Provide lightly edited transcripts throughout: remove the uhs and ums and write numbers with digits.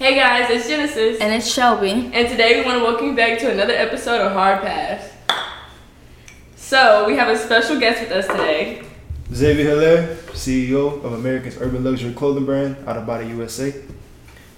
Hey guys, it's Genesis. And it's Shelby. And today we want to welcome you back to another episode of Hard Pass. So, we have a special guest with us today. Xavier Hilaire, CEO of America's urban luxury clothing brand, Out of Body USA.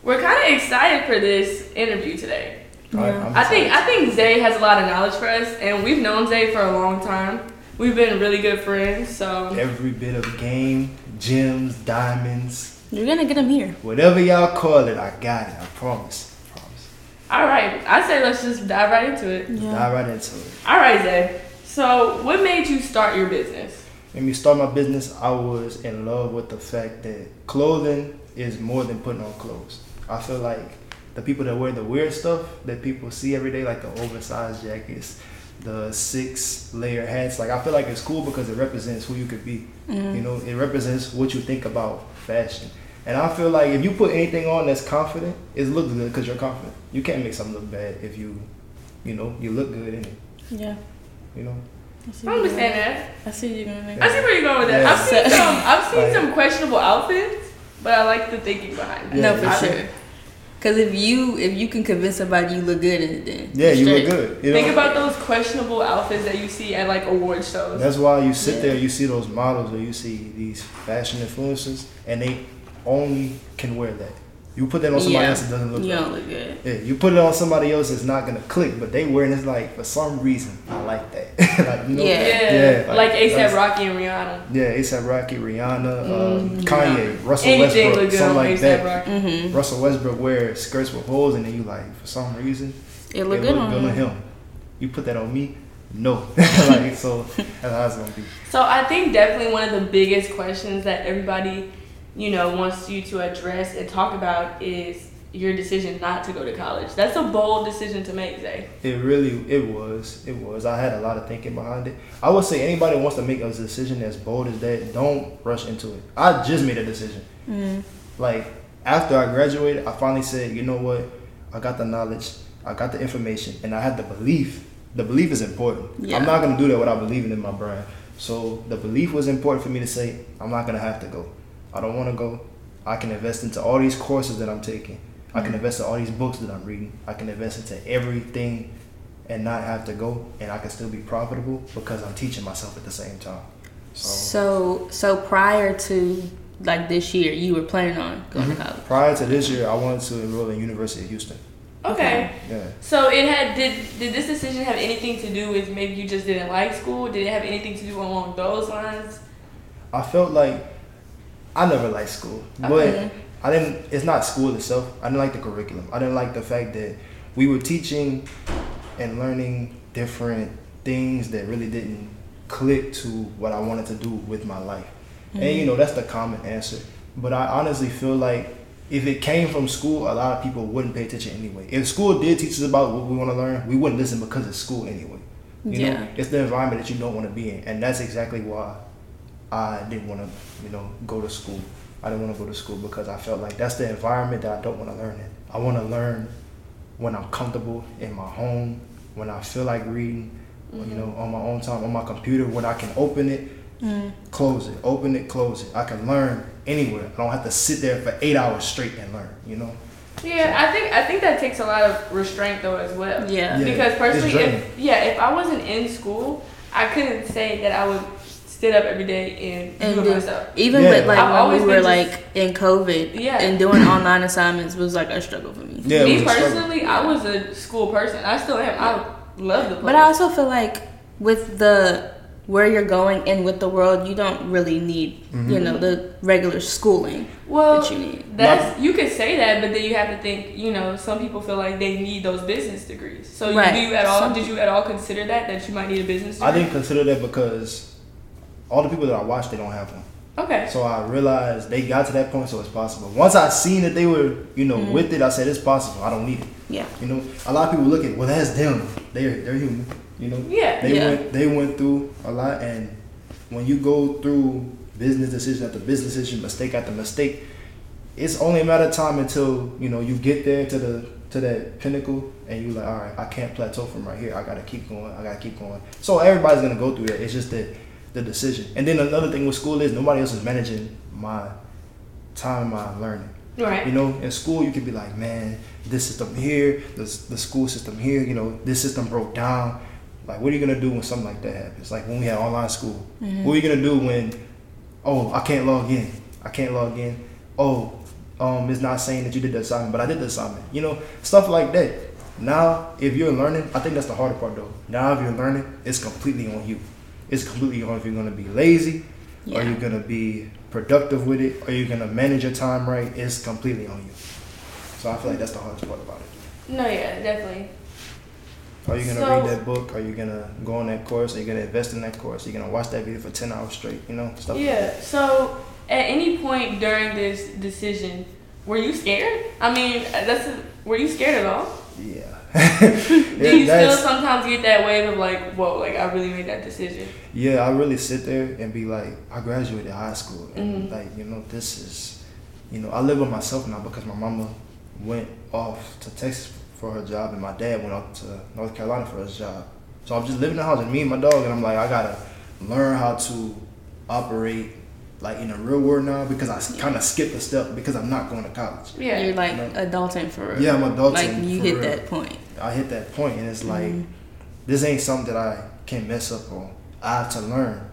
We're kind of excited for this interview today. Yeah. I think Zay has a lot of knowledge for us, and we've known Zay for a long time. We've been really good friends, so... Every bit of game, gems, diamonds... You're gonna get them here. Whatever y'all call it, I got it. I promise. I promise. All right. I say let's just dive right into it. Yeah. Dive right into it. All right, Zay. So what made you start your business? When you start my business, I was in love with the fact that clothing is more than putting on clothes. I feel like the people that wear the weird stuff that people see every day, like the oversized jackets, the 6-layer hats, like I feel like it's cool because it represents who you could be. Mm-hmm. You know, it represents what you think about fashion. And I feel like if you put anything on that's confident, it looks good because you're confident. You can't make something look bad if you look good in it. Yeah. You know? I understand that. I see you going with that. I see where you're going with that. Yeah. I've seen some questionable outfits, but I like the thinking behind it. Yeah, no, for sure. Because if you can convince somebody you look good in it, then you look good. You think about those questionable outfits that you see at like award shows. That's why you sit there, you see those models or you see these fashion influencers, and they only can wear that. You put that on somebody else, it doesn't look good. You don't look good. Yeah, you put it on somebody else, it's not gonna click. But they wearing it's like for some reason I like that. Like, you know, like A$AP Rocky and Rihanna. Yeah, A$AP Rocky, Rihanna, Kanye, Russell Anything Westbrook, look good something on like that. Mm-hmm. Russell Westbrook wear skirts with holes, and then you like for some reason it look good on him. You put that on me. No. Like, so that's how it's gonna be. So I think definitely one of the biggest questions that everybody wants you to address and talk about is your decision not to go to college. That's a bold decision to make, Zay. It was. I had a lot of thinking behind it. I would say anybody wants to make a decision as bold as that, don't rush into it. I just made a decision. Mm-hmm. Like, after I graduated, I finally said, you know what? I got the knowledge, I got the information, and I had the belief. The belief is important. Yeah. I'm not going to do that without believing in my brand. So the belief was important for me to say, I'm not going to have to go. I don't want to go. I can invest into all these courses that I'm taking. I can invest in all these books that I'm reading. I can invest into everything and not have to go, and I can still be profitable because I'm teaching myself at the same time. So prior to like this year, you were planning on going to college? Prior to this year, I wanted to enroll in University of Houston. Okay. Yeah. So it had did this decision have anything to do with maybe you just didn't like school? Did it have anything to do along those lines? I felt like I never liked school, but I didn't. It's not school itself. I didn't like the curriculum. I didn't like the fact that we were teaching and learning different things that really didn't click to what I wanted to do with my life. Mm-hmm. And that's the common answer. But I honestly feel like if it came from school, a lot of people wouldn't pay attention anyway. If school did teach us about what we want to learn, we wouldn't listen because it's school anyway. You know, it's the environment that you don't want to be in, and that's exactly why I didn't want to, go to school. I didn't want to go to school because I felt like that's the environment that I don't want to learn in. I want to learn when I'm comfortable in my home, when I feel like reading, on my own time, on my computer, when I can open it, close it, open it, close it. I can learn anywhere. I don't have to sit there for 8 hours straight and learn, Yeah, so. I think that takes a lot of restraint though as well. Yeah. Because personally, if I wasn't in school, I couldn't say that I would sit up every day and do it myself. Even with when we were in COVID and doing online assignments was like a struggle for me. Yeah, me personally, I was a school person. I still am. I love the place. But I also feel like with the where you're going and with the world, you don't really need the regular schooling that you need. You could say that, but then you have to think. Some people feel like they need those business degrees. So did you at all consider that you might need a business degree? I didn't consider that because all the people that I watch, they don't have one. Okay. So I realized they got to that point, so it's possible. Once I seen that they were, with it, I said, it's possible. I don't need it. Yeah. A lot of people look at, well, that's them. They're human, Yeah. They went through a lot, and when you go through business decision after business decision, mistake after mistake, it's only a matter of time until, you get there to that pinnacle, and you're like, all right, I can't plateau from right here. I got to keep going. So everybody's going to go through that. It's just that the decision. And then another thing with school is nobody else is managing my time and my learning. Right. You know, in school, you could be like, man, this system here, the school system here, you know, this system broke down. Like, what are you going to do when something like that happens? Like, when we had online school, mm-hmm. what are you going to do when, oh, I can't log in. Oh, it's not saying that you did the assignment, but I did the assignment. You know, stuff like that. Now, if you're learning, I think that's the harder part, though. Now, if you're learning, it's completely on you. It's completely on if you're going to be lazy, yeah. or you're going to be productive with it, or you're going to manage your time right. It's completely on you. So I feel like that's the hardest part about it. No, yeah, definitely. Are you going to read that book? Are you going to go on that course? Are you going to invest in that course? Are you going to watch that video for 10 hours straight? You know, stuff like that. Yeah, so at any point during this decision, were you scared? I mean, were you scared at all? Yeah. Do you still sometimes get that wave of like, whoa, like I really made that decision? Yeah, I really sit there and be like, I graduated high school. And mm-hmm. like, you know, this is, you know, I live with myself now because my mama went off to Texas for her job and my dad went off to North Carolina for his job. So I'm just living in the house and me and my dog, and I'm like, I gotta learn how to operate like in the real world now because I kind of skipped a step because I'm not going to college. Yeah, you're like, you know? Adulting for real. Yeah, I'm adulting. Like you hit real. That point. I hit that point and it's like, mm-hmm. this ain't something that I can mess up on. I have to learn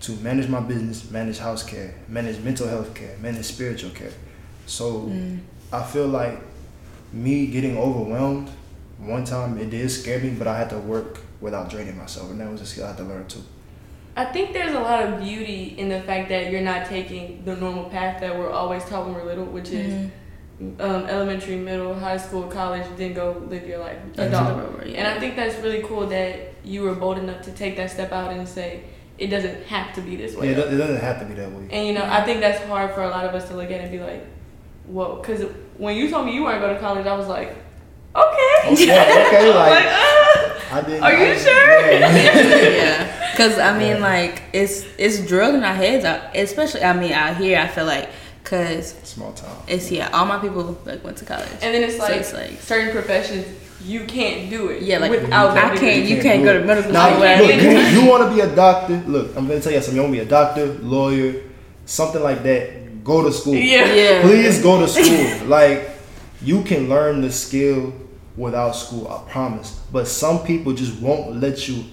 to manage my business, manage house care, manage mental health care, manage spiritual care. So I feel like me getting overwhelmed one time, it did scare me, but I had to work without draining myself, and that was a skill I had to learn too. I think there's a lot of beauty in the fact that you're not taking the normal path that we're always taught when we're little, which is elementary, middle, high school, college, then go live your life. Adult. And I think that's really cool that you were bold enough to take that step out and say, it doesn't have to be this way. Yeah, it doesn't have to be that way. And you know, I think that's hard for a lot of us to look at and be like, whoa, because when you told me you weren't going to college, I was like, okay. Like, are you sure? Yeah. Because, I mean, like, it's drugging our heads out, especially, I mean, out here, I feel like, because... Small town. It's, yeah, all my people, like, went to college. And then it's, like, so it's like certain professions, you can't do it. Yeah, like, you can't go to medical school. Look, you want to be a doctor, look, I'm going to tell you something. You want to be a doctor, lawyer, something like that. Go to school. Yeah. Please go to school. Like, you can learn the skill without school, I promise. But some people just won't let you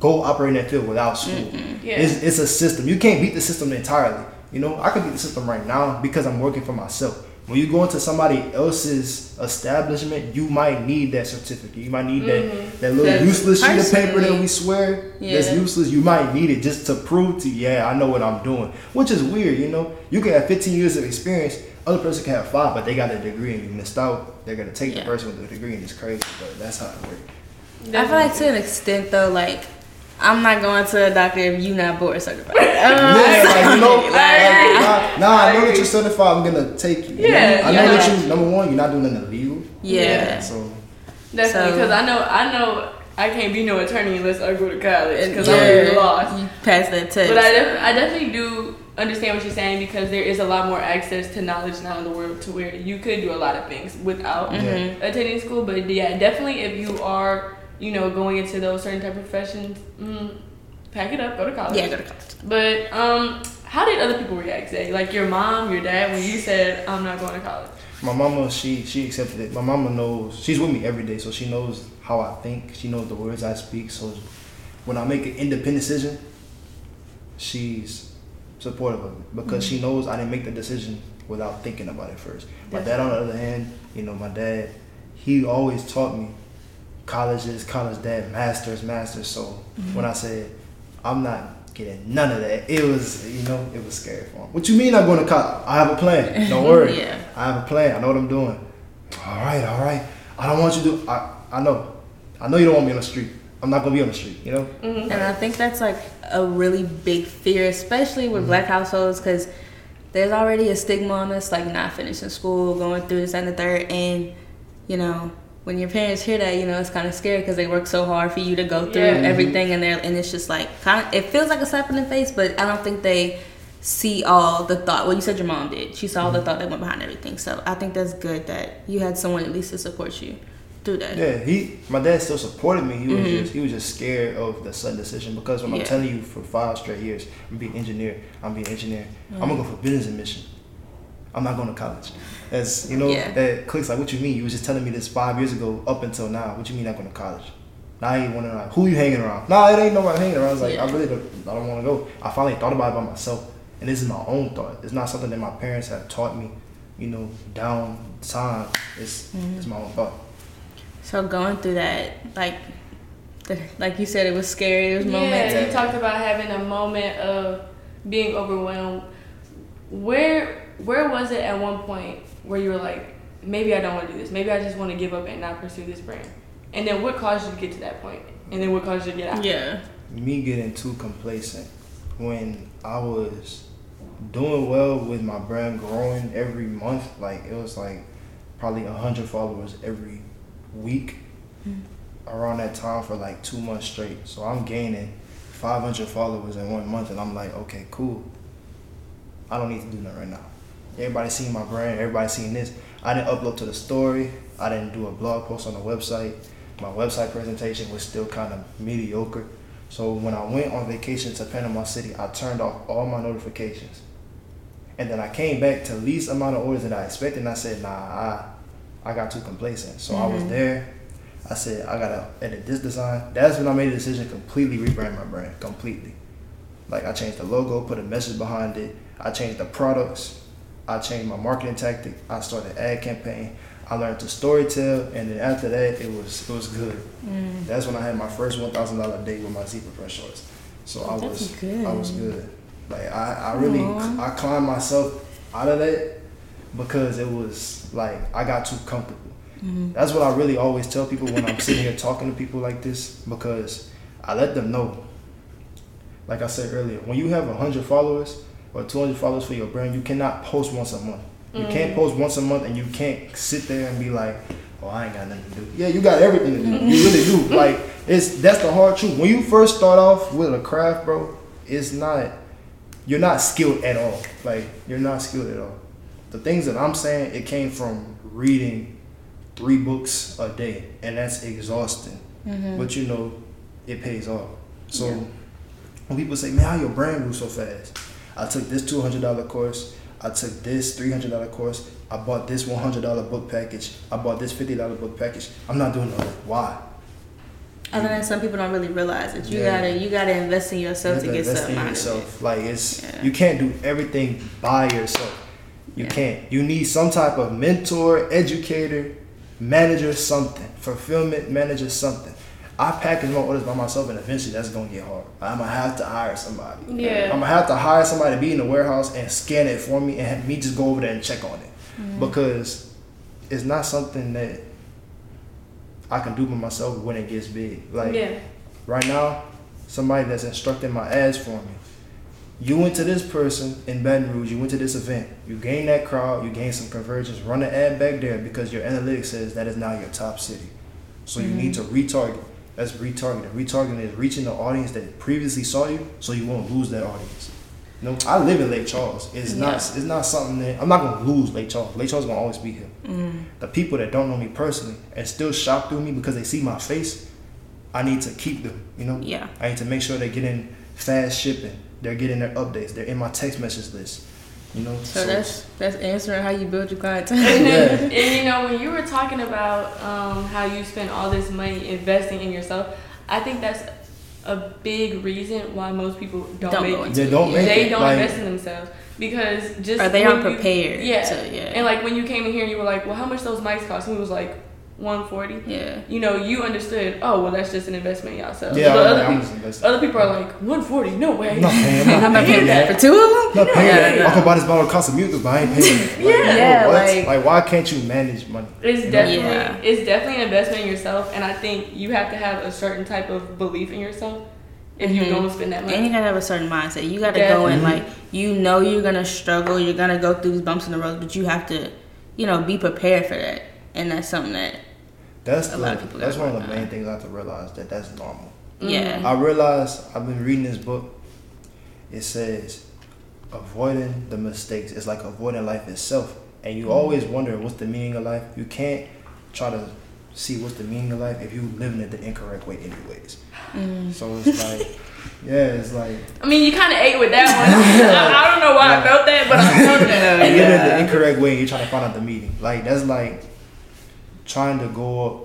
go operate in that field without school. Mm-hmm. Yeah. It's a system. You can't beat the system entirely. You know, I can beat the system right now because I'm working for myself. When you go into somebody else's establishment, you might need that certificate. You might need that little that's useless sheet of paper that we swear that's useless. You might need it just to prove to you, I know what I'm doing. Which is weird, you know. You can have 15 years of experience. Other person can have 5, but they got a degree and you missed out. They're going to take the person with the degree, and it's crazy. But that's how it works. I feel like to an extent, though, like, I'm not going to a doctor if you're not board certified. I know that you're certified. I'm gonna take you. Yeah, you know? I know that you. Number one, you're not doing nothing illegal. Yeah. So that's because I know I can't be no attorney unless I go to college because I'm lost. You pass that test. But I definitely do understand what you're saying because there is a lot more access to knowledge now in the world to where you could do a lot of things without attending school. But yeah, definitely if you are. You know, going into those certain type of professions, pack it up, go to college. Yeah, go to college. But how did other people react, Zay? Like your mom, your dad, when you said, I'm not going to college? My mama, she accepted it. My mama knows, she's with me every day, so she knows how I think. She knows the words I speak. So when I make an independent decision, she's supportive of it because she knows I didn't make the decision without thinking about it first. My dad, on the other hand, you know, my dad, he always taught me college dad, masters. So when I said, I'm not getting none of that, it was scary for him. What you mean I'm going to college? I have a plan. Don't worry. I have a plan. I know what I'm doing. All right. I don't want you to, I know. I know you don't want me on the street. I'm not going to be on the street, you know? Mm-hmm. And I think that's like a really big fear, especially with black households, because there's already a stigma on us, like not finishing school, going through this and the third, and, you know, when your parents hear that, you know, it's kind of scary because they work so hard for you to go through everything and it's just like, kind of, it feels like a slap in the face, but I don't think they see all the thought. Well, you said your mom did. She saw all the thought that went behind everything. So I think that's good that you had someone at least to support you through that. Yeah, my dad still supported me. He was just scared of the sudden decision because when I'm telling you for 5 straight years, I'm being an engineer. I'm going to go for business admission. I'm not going to college. As you know, that clicks like, what you mean? You was just telling me this 5 years ago up until now. What you mean not going to college? Now I ain't wondering like, who you hanging around? Nah, it ain't nobody hanging around. I was like, I don't want to go. I finally thought about it by myself. And this is my own thought. It's not something that my parents have taught me, you know, down time. It's my own thought. So going through that, like you said, it was scary. It was moments. Yeah, you talked about having a moment of being overwhelmed. Where was it at one point where you were like, maybe I don't want to do this. Maybe I just want to give up and not pursue this brand. And then what caused you to get to that point? And then what caused you to get out? Yeah. Me getting too complacent when I was doing well with my brand growing every month. Like, it was like probably 100 followers every week around that time for like 2 months straight. So I'm gaining 500 followers in 1 month, and I'm like, okay, cool. I don't need to do nothing right now. Everybody seen my brand. Everybody seen this. I didn't upload to the story. I didn't do a blog post on the website. My website presentation was still kind of mediocre. So when I went on vacation to Panama City, I turned off all my notifications. And then I came back to least amount of orders that I expected, and I said, nah, I got too complacent. So I was there. I said, I got to edit this design. That's when I made a decision to completely rebrand my brand, completely. Like, I changed the logo, put a message behind it. I changed the products. I changed my marketing tactic. I started an ad campaign. I learned to storytell, and then after that, it was good. Mm. That's when I had my first $1,000 date with my zebra press shorts. So I was good. Like, I really climbed myself out of that because it was like I got too comfortable. Mm-hmm. That's what I really always tell people when I'm sitting here talking to people like this, because I let them know. Like I said earlier, when you have 100 followers or 200 followers for your brand, you cannot post once a month. You can't post once a month, and you can't sit there and be like, oh, I ain't got nothing to do. Yeah, you got everything to do. You really do. Like, that's the hard truth. When you first start off with a craft, bro, you're not skilled at all. Like, you're not skilled at all. The things that I'm saying, it came from reading 3 books a day, and that's exhausting. Mm-hmm. But you know, it pays off. So when people say, man, how your brand grew so fast? I took this $200 course. I took this $300 course. I bought this $100 book package. I bought this $50 book package. I'm not doing all that. Why? Other than some people don't really realize it. You gotta invest in yourself to get something out of it. Like, you can't do everything by yourself. You can't. You need some type of mentor, educator, manager, something. Fulfillment manager, something. I package my orders by myself, and eventually that's going to get hard. I'm going to have to hire somebody. Yeah. I'm going to have to hire somebody to be in the warehouse and scan it for me, and me just go over there and check on it. Mm-hmm. Because it's not something that I can do by myself when it gets big. Like, right now, somebody that's instructing my ads for me. You went to this person in Baton Rouge. You went to this event. You gained that crowd. You gained some conversions. Run an ad back there because your analytics says that is now your top city. So you need to retarget. That's retargeting. Retargeting is reaching the audience that previously saw you, so you won't lose that audience. You know, I live in Lake Charles. It's not something that I'm not gonna lose. Lake Charles. Lake Charles is gonna always be here. Mm. The people that don't know me personally and still shop through me because they see my face, I need to keep them. You know. Yeah. I need to make sure they're getting fast shipping. They're getting their updates. They're in my text message list. You know. So that's answering how you build your clientele. And you know, when you were talking about how you spend all this money investing in yourself, I think that's a big reason why most people don't invest in themselves because they aren't prepared. And like when you came in here, and you were like, well, how much those mics cost? And he was like, $140. Yeah. You know, you understood. Oh, well, that's just an investment in yourself. Yeah. But other people are like, $140. No way. No, man, I'm not paying that for two of them. I could buy this bottle of Casamigos, but I ain't paying it. Like, why can't you manage money? It's definitely an investment in yourself, and I think you have to have a certain type of belief in yourself. If you don't spend that money. And you gotta have a certain mindset. You gotta go in like, you know, you're gonna struggle. You're gonna go through these bumps in the road, but you have to, you know, be prepared for that. And that's something that. That's one of the main things I have to realize, that that's normal. Yeah. I realized, I've been reading this book. It says, avoiding the mistakes is like avoiding life itself. And you always wonder, what's the meaning of life? You can't try to see what's the meaning of life if you living it the incorrect way anyways. Mm. So it's like, yeah, it's like. I mean, you kind of ate with that one. I don't know why I felt that, but I felt that. You living it the incorrect way and you're trying to find out the meaning. Like, that's like trying to go up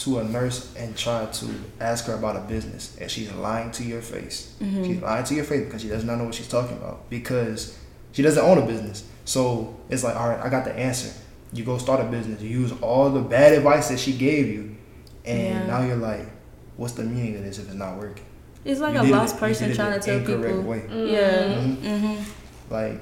to a nurse and try to ask her about a business, and she's lying to your face. Mm-hmm. She's lying to your face because she does not know what she's talking about, because she doesn't own a business. So it's like, all right, I got the answer. You go start a business. You use all the bad advice that she gave you, and now you're like, what's the meaning of this if it's not working? It's like a lost person trying to tell people. You did it the incorrect way. Yeah. Mm-hmm. Mm-hmm. Like,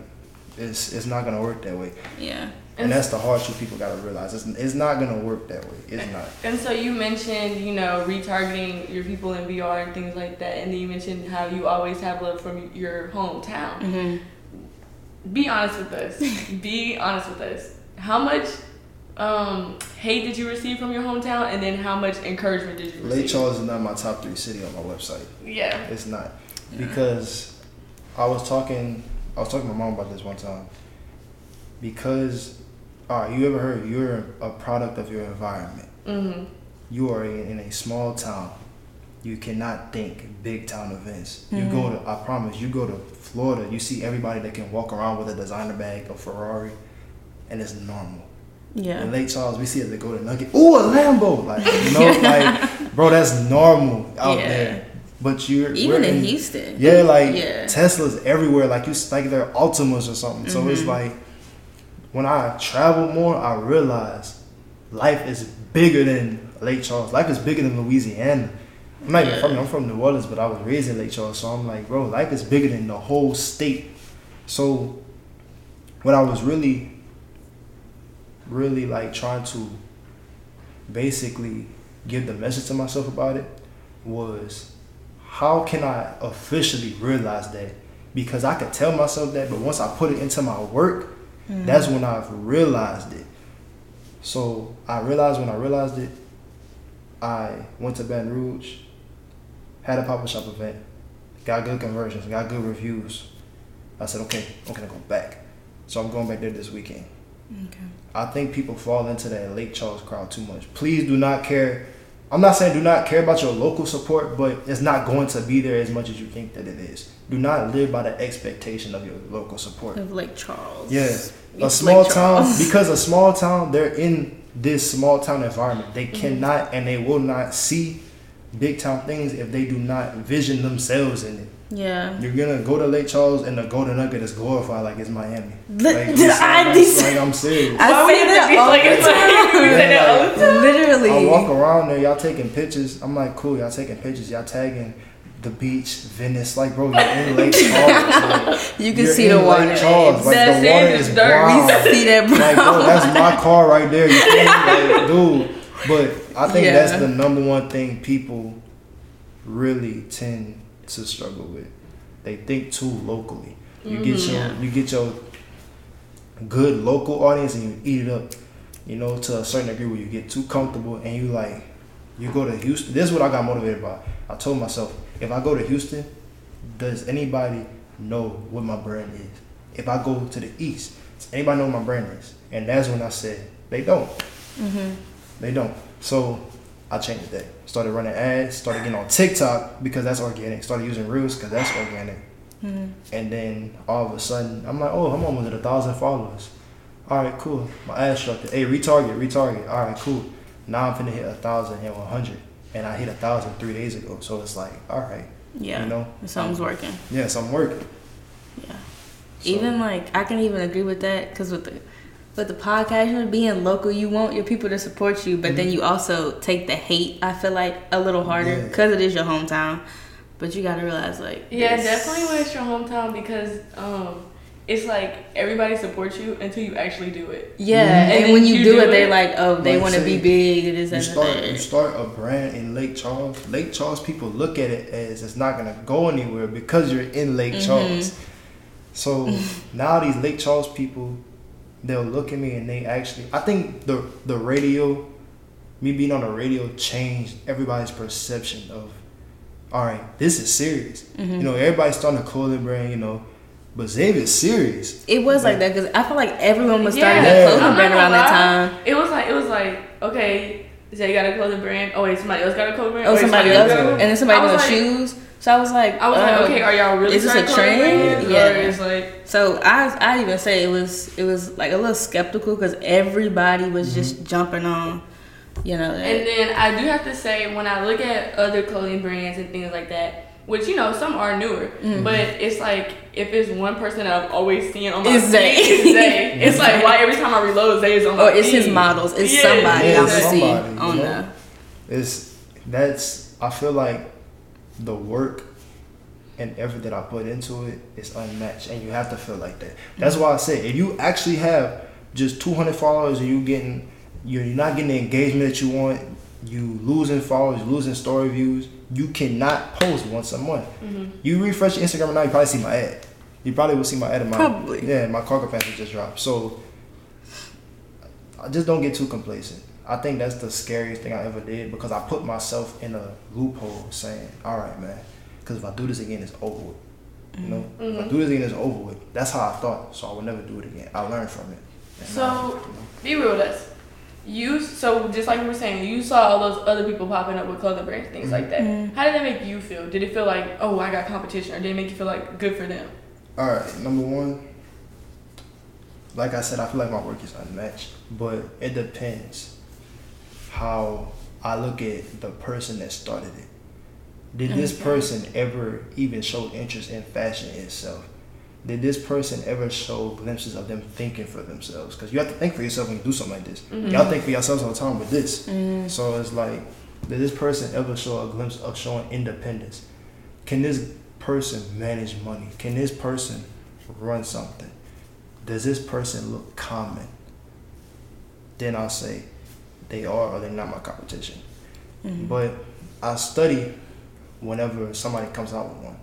it's not going to work that way. Yeah. And that's the hard truth people gotta realize. It's not gonna work that way. It's not. And so you mentioned, you know, retargeting your people in VR and things like that, and then you mentioned how you always have love from your hometown. Mm-hmm. Be honest with us. How much hate did you receive from your hometown, and then how much encouragement did you receive? Lake Charles is not my top 3 city on my website. Yeah. It's not. Yeah. Because I was talking to my mom about this one time. Because, you ever heard, you're a product of your environment. Mm-hmm. You are in a small town. You cannot think big town events. Mm-hmm. You go to Florida, you see everybody that can walk around with a designer bag, a Ferrari, and it's normal. Yeah. In Lake Charles, we see it, they go to Nugget. Ooh, a Lambo! Like, you know, like, bro, that's normal out there. But we're in Houston. Yeah, like, Teslas everywhere. Like, you like they're Altimas or something. So it's like, when I traveled more, I realized life is bigger than Lake Charles. Life is bigger than Louisiana. I'm not even from, I'm from New Orleans, but I was raised in Lake Charles. So I'm like, bro, life is bigger than the whole state. So what I was really, really like trying to basically give the message to myself about it was, how can I officially realize that? Because I could tell myself that, but once I put it into my work, that's when I've realized it. So when I realized it, I went to Baton Rouge, had a pop-up shop event, got good conversions, got good reviews. I said, okay, I'm going to go back. So I'm going back there this weekend. Okay. I think people fall into that Lake Charles crowd too much. Please do not care. I'm not saying do not care about your local support, but it's not going to be there as much as you think that it is. Do not live by the expectation of your local support. Of Lake Charles. Yes. Yeah. A small town, because a small town, they're in this small town environment. They cannot and they will not see big town things if they do not vision themselves in it. Yeah. You're going to go to Lake Charles and the Golden Nugget is glorified like it's Miami. I'm serious. I say that all the time. Literally. I walk around there, y'all taking pictures. I'm like, cool, y'all taking pictures. Y'all tagging the beach, Venice. Like, bro, you're in Lake Charles. Like, you can see the water. Lake Charles. Like, the water is brown. We see that brown. Like, bro, that's my car right there. You can't like, dude. But I think that's the number one thing people really tend to struggle with. They think too locally. You get your good local audience and you eat it up, you know, to a certain degree where you get too comfortable and you like, you go to Houston. This is what I got motivated by. I told myself, if I go to Houston, does anybody know what my brand is? If I go to the East, does anybody know what my brand is? And that's when I said, they don't. Mm-hmm. They don't. So I changed that. Started running ads, started getting on TikTok because that's organic. Started using Reels because that's organic. Mm-hmm. And then all of a sudden, I'm like, oh, I'm almost at 1,000 followers. All right, cool. My ad structure. Hey, retarget. All right, cool. Now I'm finna hit 1,000 and 100. And I hit 1,000 3 days ago. So it's like, all right. Yeah. You know? Something's working. Yeah, something working. Yeah. So, even like, I can even agree with that because with the... But the podcast, you know, being local, you want your people to support you, but then you also take the hate, I feel like, a little harder because it is your hometown. But you got to realize, like... Yeah, definitely when it's your hometown because it's like everybody supports you until you actually do it. Yeah, and when you do it, they're like, oh, they want to be big. It is that. You start a brand in Lake Charles. Lake Charles people look at it as it's not going to go anywhere because you're in Lake Charles. So now these Lake Charles people... They'll look at me and they actually... I think the radio, me being on the radio changed everybody's perception of, all right, this is serious. Mm-hmm. You know, everybody's starting a clothing brand, you know, but Xavier's serious. It was like that because I feel like everyone was starting a clothing brand around that time. It was like, okay, Zay got a clothing brand. Oh wait, somebody else got a clothing brand. Oh, somebody else. And then somebody got shoes. So I was like, okay, are y'all really? Is this a trend? Yeah. It's like, so I even say it was like a little skeptical because everybody was just jumping on, you know. That. And then I do have to say, when I look at other clothing brands and things like that, which, you know, some are newer, but it's like, if it's one person that I've always seen on my feed, it's Zay. It's like, why every time I reload, Zay is on my feed. Or it's his models. It's somebody I'm seeing on there. I feel like the work and effort that I put into it is unmatched, and you have to feel like that. That's why I say, if you actually have just 200 followers and you're not getting the engagement that you want, you losing followers, you losing story views, you cannot post once a month. You refresh your Instagram now, you probably see my ad. You probably will see my ad. My cargo pants just dropped. So I just don't get too complacent. I think that's the scariest thing I ever did, because I put myself in a loophole saying, all right, man, because if I do this again, it's over with. You know, if I do this again, it's over with. That's how I thought. So I would never do it again. I learned from it. Be real with us. So just like we were saying, you saw all those other people popping up with clothing brands, things like that. How did that make you feel? Did it feel like, oh, I got competition, or did it make you feel like good for them? All right, number one, like I said, I feel like my work is unmatched, but it depends how I look at the person that started it. Did this person ever even show interest in fashion itself? Did this person ever show glimpses of them thinking for themselves? Because you have to think for yourself when you do something like this. Y'all think for yourselves all the time with this. So it's like, did this person ever show a glimpse of showing independence? Can this person manage money? Can this person run something? Does this person look common? Then I'll say, they are or they're not my competition. But I study whenever somebody comes out with one.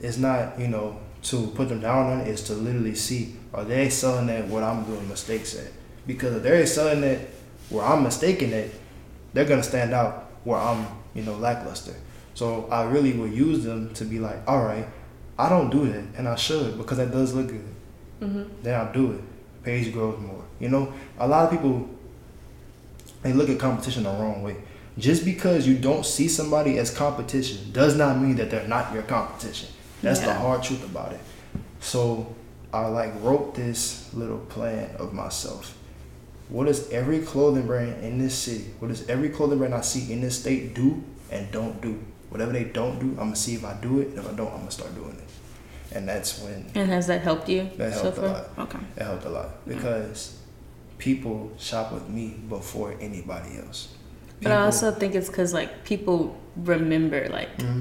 It's not, you know, to put them down on it, is to literally see, are they selling at what I'm doing mistakes at? Because if they're selling at where I'm mistaken at, they're going to stand out where I'm, you know, lackluster. So I really will use them to be like, all right, I don't do that, and I should, because that does look good. Then I'll do it. Page grows more. You know, a lot of people, they look at competition the wrong way. Just because you don't see somebody as competition does not mean that they're not your competition. That's the hard truth about it. So I wrote this little plan of myself. What does every clothing brand in this city, what does every clothing brand I see in this state do and don't do? Whatever they don't do, I'm going to see if I do it. And if I don't, I'm going to start doing it. And that's when... And has that helped you? That helped a lot. Okay. That helped a lot because people shop with me before anybody else. But I also think it's because, people remember,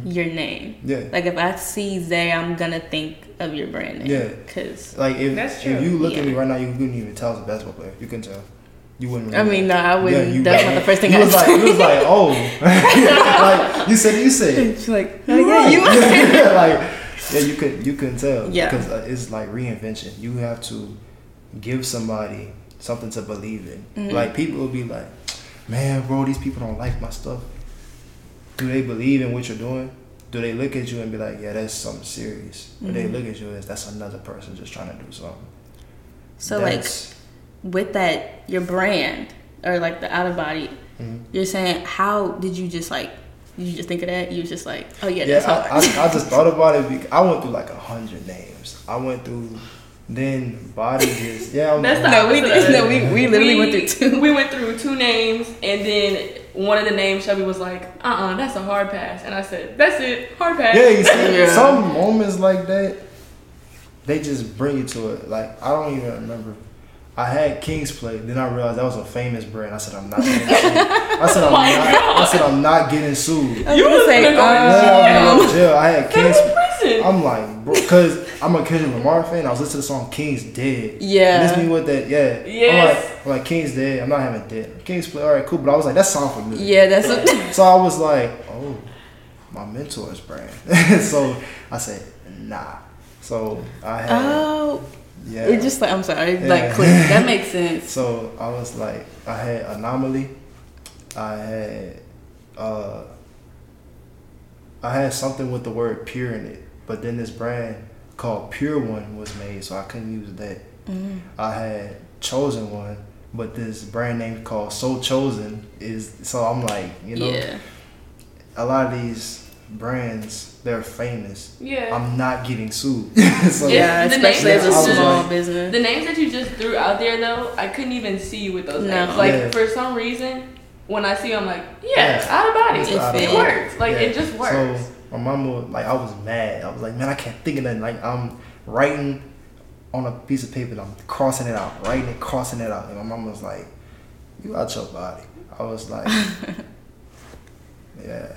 your name. Yeah. If I see Zay, I'm going to think of your brand name. Yeah. Because... if you look at me right now, you couldn't even tell I was a basketball player. You couldn't tell. You wouldn't remember. I mean, no, I wouldn't. Yeah, that's not the first thing I said. You was like, oh. You said. She's like, no, yeah, you are. You couldn't tell. Yeah. Because it's reinvention. You have to give somebody something to believe in. Mm-hmm. People will be like... Man, bro, these people don't like my stuff. Do they believe in what you're doing? Do they look at you and be like, yeah, that's something serious? Or they look at you as, that's another person just trying to do something. So, with that, your brand, or, the Out of Body, you're saying, how did you just, you just think of that? You was just like, oh, yeah, that's I just thought about it. Because I went through, 100 names. I went through... Then body just we literally went through two. We went through two names, and then one of the names Shelby was like, that's a hard pass, and I said, that's it, hard pass. Yeah, you see, some moments like that, they just bring you to it. I don't even remember. I had King's Play, then I realized that was a famous brand. I said, I'm not getting sued. I'm not getting sued. You were saying, jail. I had King's Play. I'm like, bro, because I'm a Kendrick Lamar fan. I was listening to the song King's Dead. Yeah. Listen me with that, yeah. Yes. I'm like, King's Dead. I'm not having dead. King's Play, all right, cool. But I was like, that sounds familiar. Yeah, that's it. So I was like, oh, my mentor's brand. So I said, nah. So I had... Yeah. You're just I'm sorry. Yeah. Click. That makes sense. So I was I had Anomaly. I had something with the word pure in it, but then this brand called Pure One was made, so I couldn't use that. I had Chosen One, but this brand name called So Chosen is, so I'm like, you know, yeah. a lot of these brands, they're famous. Yeah. I'm not getting sued. So yeah, especially as a small business. The names that you just threw out there, though, I couldn't even see with those names. Like, yeah. for some reason, when I see them, I'm like, yeah, Out of Body. It works. Like, yeah. it just works. So my mama, like, I was mad. I was like, man, I can't think of nothing. Like, I'm writing on a piece of paper, and I'm crossing it out, writing it, crossing it out. And my mama was like, you out your body. I was like, yeah.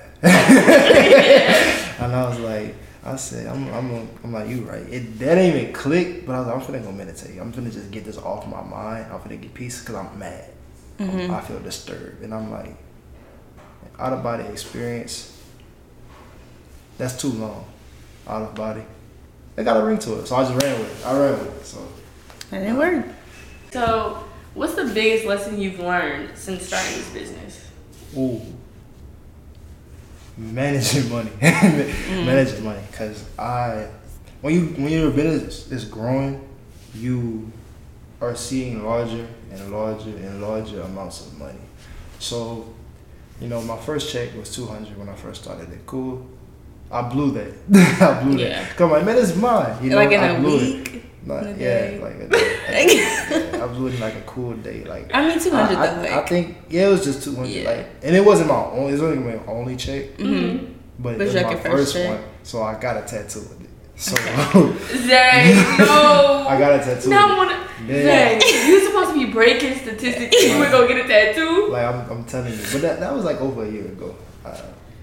And I was like, I said, I'm like, you right. That ain't even click, but I was like, I'm finna go meditate. I'm finna just get this off my mind. I'm finna get peace because I'm mad. Mm-hmm. I feel disturbed. And I'm like, out of body experience, that's too long. Out of body. It got a ring to it, so I just ran with it. So it didn't work. So what's the biggest lesson you've learned since starting this business? Ooh. Managing money. Managing money. Because when your business is growing, you are seeing larger and larger and larger amounts of money. So, you know, my first check was $200 when I first started it. Cool. I blew that. I blew that. Cause I'm like, man, it's mine. You know, like in I blew a week. It. Like, yeah, like a day. Yeah, I blew it in like a cool day. Like I mean, 200. I think it was just 200. Yeah. Like, and it wasn't my only. It wasn't my only check. Mm-hmm. But it was my first one, so I got a tattoo of it. So Zay, no, I got a tattoo. Zay, you supposed to be breaking statistics. You would go get a tattoo. Like I'm telling you, but that was like over a year ago.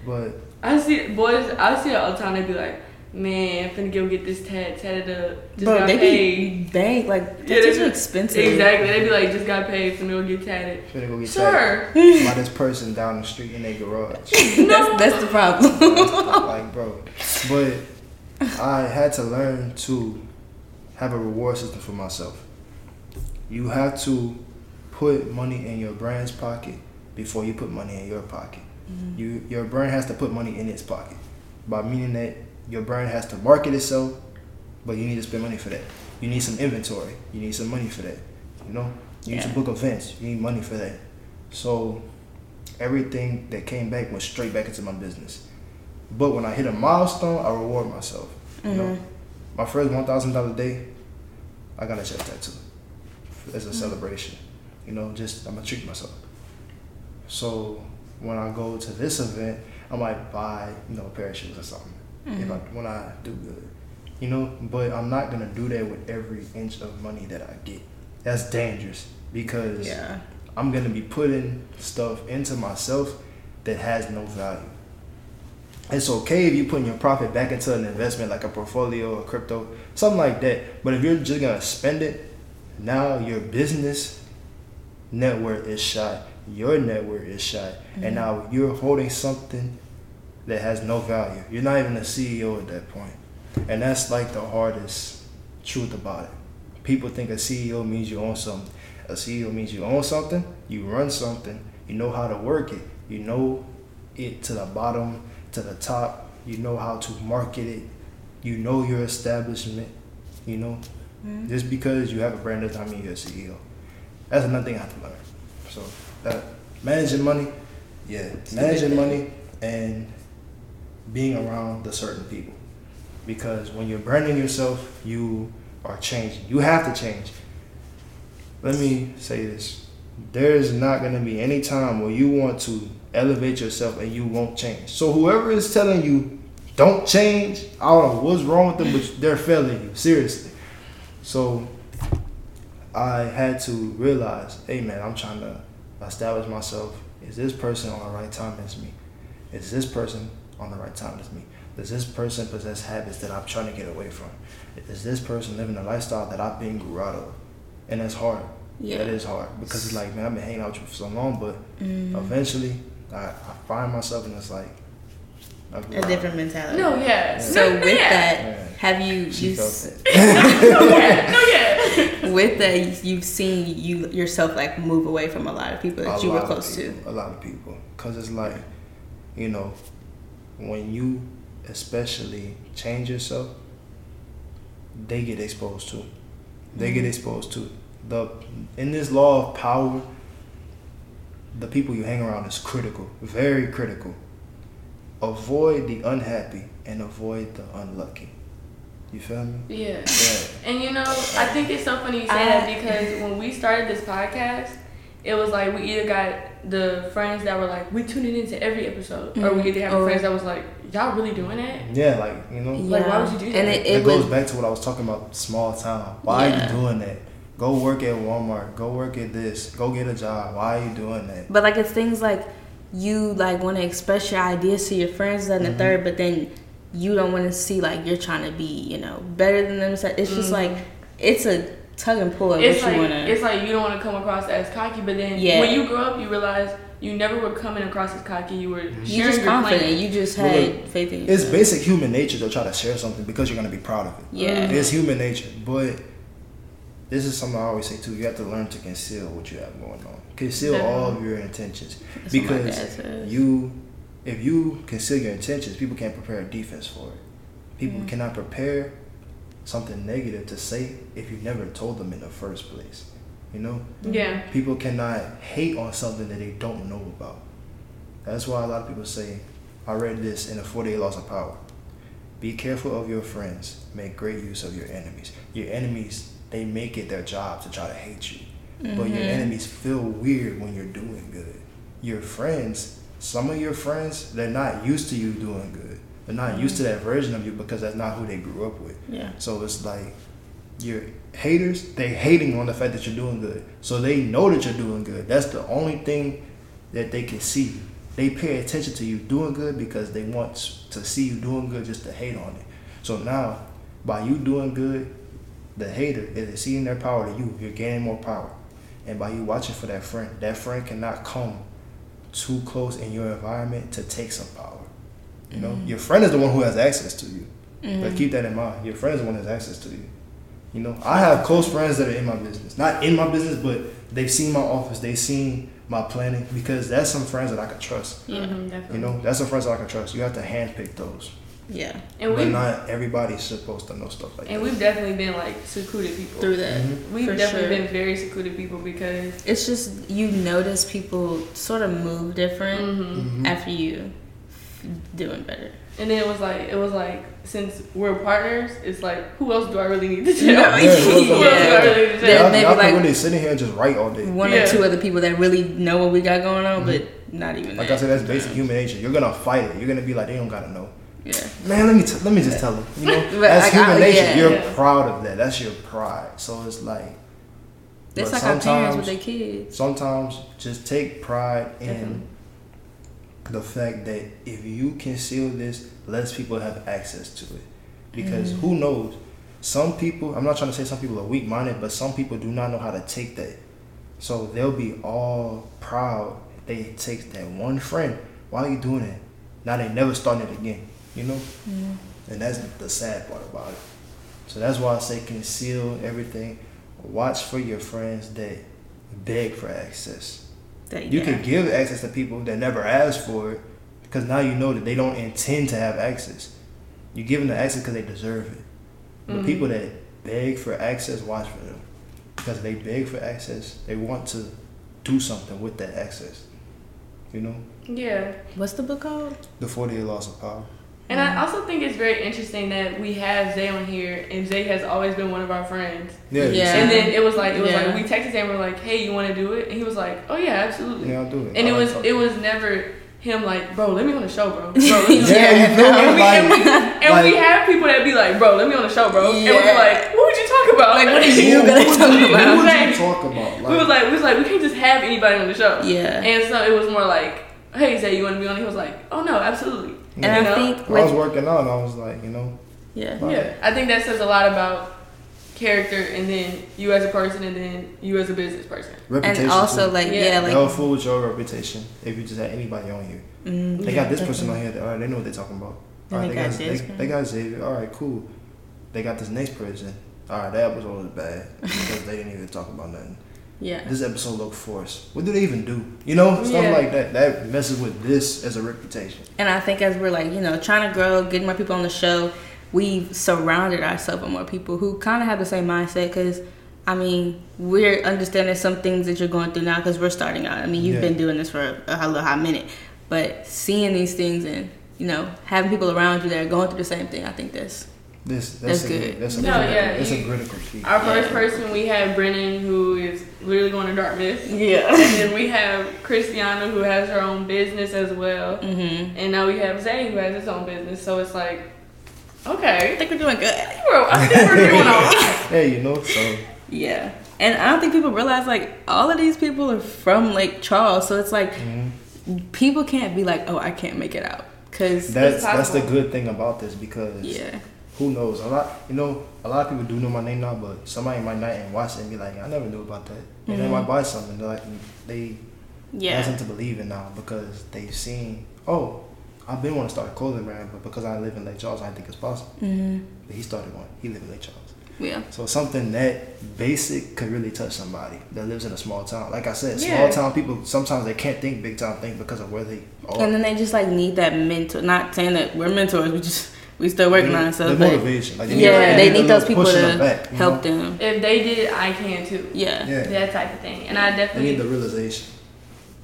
But. I see it all the time. They be like, man, I'm finna go get this tatted up. Bro, they be bank. Like, tattoos are expensive. Exactly. They be like, just got paid, finna go get tatted. Finna go get tatted. By this person down the street in their garage. No. That's the problem. Like, bro. But I had to learn to have a reward system for myself. You have to put money in your brand's pocket before you put money in your pocket. Mm-hmm. Your brand has to put money in its pocket, by meaning that your brand has to market itself, but you need to spend money for that. You need some inventory. You need some money for that. You know, you need to book events. You need money for that. So everything that came back went straight back into my business. But when I hit a milestone, I reward myself. Mm-hmm. You know, my first $1,000 day, I got a chest tattoo as a celebration. You know, just I'm gonna treat myself. So. When I go to this event, I might buy, you know, a pair of shoes or something. Mm-hmm. When I do good, you know. But I'm not gonna do that with every inch of money that I get. That's dangerous because I'm gonna be putting stuff into myself that has no value. It's okay if you're putting your profit back into an investment like a portfolio or crypto, something like that. But if you're just gonna spend it, now your business network is shot. Your network is shot, and now you're holding something that has no value. You're not even a CEO at that point. And that's like the hardest truth about it. People think a CEO means you own something. A CEO means you own something, you run something, you know how to work it, you know it to the bottom, to the top, you know how to market it, you know your establishment, you know. Mm-hmm. Just because you have a brand doesn't mean you're a CEO. That's another thing I have to learn. So managing money, managing money and being around the certain people, because when you're branding yourself, you are changing. You have to change. Let me say this: there's not going to be any time where you want to elevate yourself and you won't change. So whoever is telling you don't change, I don't know what's wrong with them, but they're failing you seriously. So I had to realize, hey man, I'm trying to establish myself. Is this person on the right time as me? Is this person on the right time as me? Does this person possess habits that I'm trying to get away from? Is this person living a lifestyle that I've been grew out of? And that's hard. Yeah. That is hard. Because it's like, man, I've been hanging out with you for so long, but eventually I find myself and it's like a different mentality. No, yeah. So with that, have you... With that, you've seen you yourself like move away from a lot of people that you were close to. A lot of people. Because it's like, you know, when you especially change yourself, they get exposed to. in this law of power, the people you hang around is critical, very critical. Avoid the unhappy and avoid the unlucky. You feel me? Yeah. Yeah. And you know, I think it's so funny you say that, because when we started this podcast, it was like we either got the friends that were like, we tuning into every episode, mm-hmm. or we either have friends that was like, y'all really doing that? Yeah, like, you know. Yeah. Like, why would you do that? And it goes back to what I was talking about, small town. Why are you doing that? Go work at Walmart. Go work at this. Go get a job. Why are you doing that? But, like, it's things like you, like, want to express your ideas to your friends and mm-hmm. the third, but then you don't want to see, like, you're trying to be, you know, better than them. It's mm-hmm. just, like, it's a tug and pull. It's like you don't want to come across as cocky, but then when you grow up, you realize you never were coming across as cocky. You were just confident. You just had faith in yourself. It's basic human nature to try to share something because you're going to be proud of it. Yeah. It's human nature, but this is something I always say too. You have to learn to conceal what you have going on. Conceal all of your intentions. That's because if you conceal your intentions, people can't prepare a defense for it. People cannot prepare something negative to say if you never told them in the first place. You know? Yeah. People cannot hate on something that they don't know about. That's why a lot of people say, I read this in The 48 Laws of Power. Be careful of your friends. Make great use of your enemies. Your enemies, they make it their job to try to hate you. Mm-hmm. But your enemies feel weird when you're doing good. Your friends, some of your friends, they're not used to you doing good. They're not mm-hmm. used to that version of you because that's not who they grew up with. Yeah. So it's like your haters, they hating on the fact that you're doing good. So they know that you're doing good. That's the only thing that they can see. They pay attention to you doing good because they want to see you doing good just to hate on it. So now, by you doing good, the hater is exceeding their power to you. You're gaining more power. And by you watching for that friend cannot come too close in your environment to take some power. You know, your friend is the one who has access to you. Mm-hmm. But keep that in mind. Your friend is the one who has access to you. You know, I have close friends that are in my business. Not in my business, but they've seen my office. They've seen my planning, because that's some friends that I can trust. Mm-hmm, definitely. You know, that's some friends that I can trust. You have to handpick those. Yeah, and but not everybody's supposed to know stuff like that. And we've definitely been like secluded people through that. Mm-hmm. We've been very secluded people, because it's just you notice people sort of move different mm-hmm. after you doing better. And then it was like since we're partners, it's like who else do I really need to tell? Yeah, y'all can really sit in here and just write all day. One or two other people that really know what we got going on, mm-hmm. but not even. Like that. I said, that's basic human nature. You're gonna fight it. You're gonna be like, they don't gotta know. Yeah. Man, let me just tell them. You know, that's human nature. Yeah, you're proud of that. That's your pride. So it's like, that's like our parents with their kids. Sometimes just take pride in the fact that if you conceal this, less people have access to it. Because who knows? Some people, I'm not trying to say some people are weak-minded, but some people do not know how to take that. So they'll be all proud if they take that one friend. Why are you doing it? Now they never starting it again. You know? Yeah. And that's the sad part about it. So that's why I say conceal everything. Watch for your friends that beg for access. You can give access to people that never asked for it, because now you know that they don't intend to have access. You give them the access because they deserve it. Mm-hmm. The people that beg for access, watch for them. Because they beg for access, they want to do something with that access. You know? Yeah. What's the book called? The 48 Laws of Power. And I also think it's very interesting that we have Zay on here, and Zay has always been one of our friends. Yeah. And then it was like we texted him, we're like, hey, you want to do it? And he was like, oh yeah, absolutely. Yeah, I'll do it. And it was never him like, bro, let me on the show, bro. We have people that be like, bro, let me on the show, bro. Yeah. And we're like, what would you talk about? Like, what are you gonna talk about? We was like, we can't just have anybody on the show. Yeah. And so it was more like, hey, Zay, you want to be on? He was like, oh no, absolutely. And you know, I think when I was working out, I was like, you know. Yeah. Like, yeah. I think that says a lot about character, and then you as a person, and then you as a business person. Reputation. And also, too. Don't fool with your reputation if you just had anybody on here. Mm-hmm. They got this person on here. All right, they know what they're talking about. All right, they got Xavier. All right, cool. They got this next person. All right, that episode was bad because they didn't even talk about nothing. Yeah. This episode looked forced. What do they even do? You know, stuff like that. That messes with this as a reputation. And I think as we're like, you know, trying to grow, getting more people on the show, we've surrounded ourselves with more people who kind of have the same mindset. Because I mean, we're understanding some things that you're going through now because we're starting out. I mean, you've been doing this for a hot minute, but seeing these things and, you know, having people around you that are going through the same thing, I think that's good. That's a critical key. Our first person, we have Brennan, who is literally going to Dartmouth. Yeah. And then we have Christiana, who has her own business as well. Mm-hmm. And now we have Zay, who has his own business. So it's like, okay. I think we're doing good. I think we're doing all right. Hey, you know, so. Yeah. And I don't think people realize, like, all of these people are from Lake Charles. So it's like, people can't be like, oh, I can't make it out. Because that's the good thing about this, because who knows? A lot of people do know my name now, but somebody might not and watch it and be like, I never knew about that. And they might buy something. They're like, they have something to believe in now because they've seen, oh, I've been wanting to start a clothing brand, but because I live in Lake Charles, I think it's possible. Mm-hmm. But he started one. He lived in Lake Charles. Yeah. So something that basic could really touch somebody that lives in a small town. Like I said, small town people, sometimes they can't think big town think because of where they are. And then they just like need that mentor. Not saying that we're mentors, we still working on ourselves. The motivation. Like, they need those people to back, help them. If they did it, I can too. Yeah. That type of thing. And I definitely... They need the realization.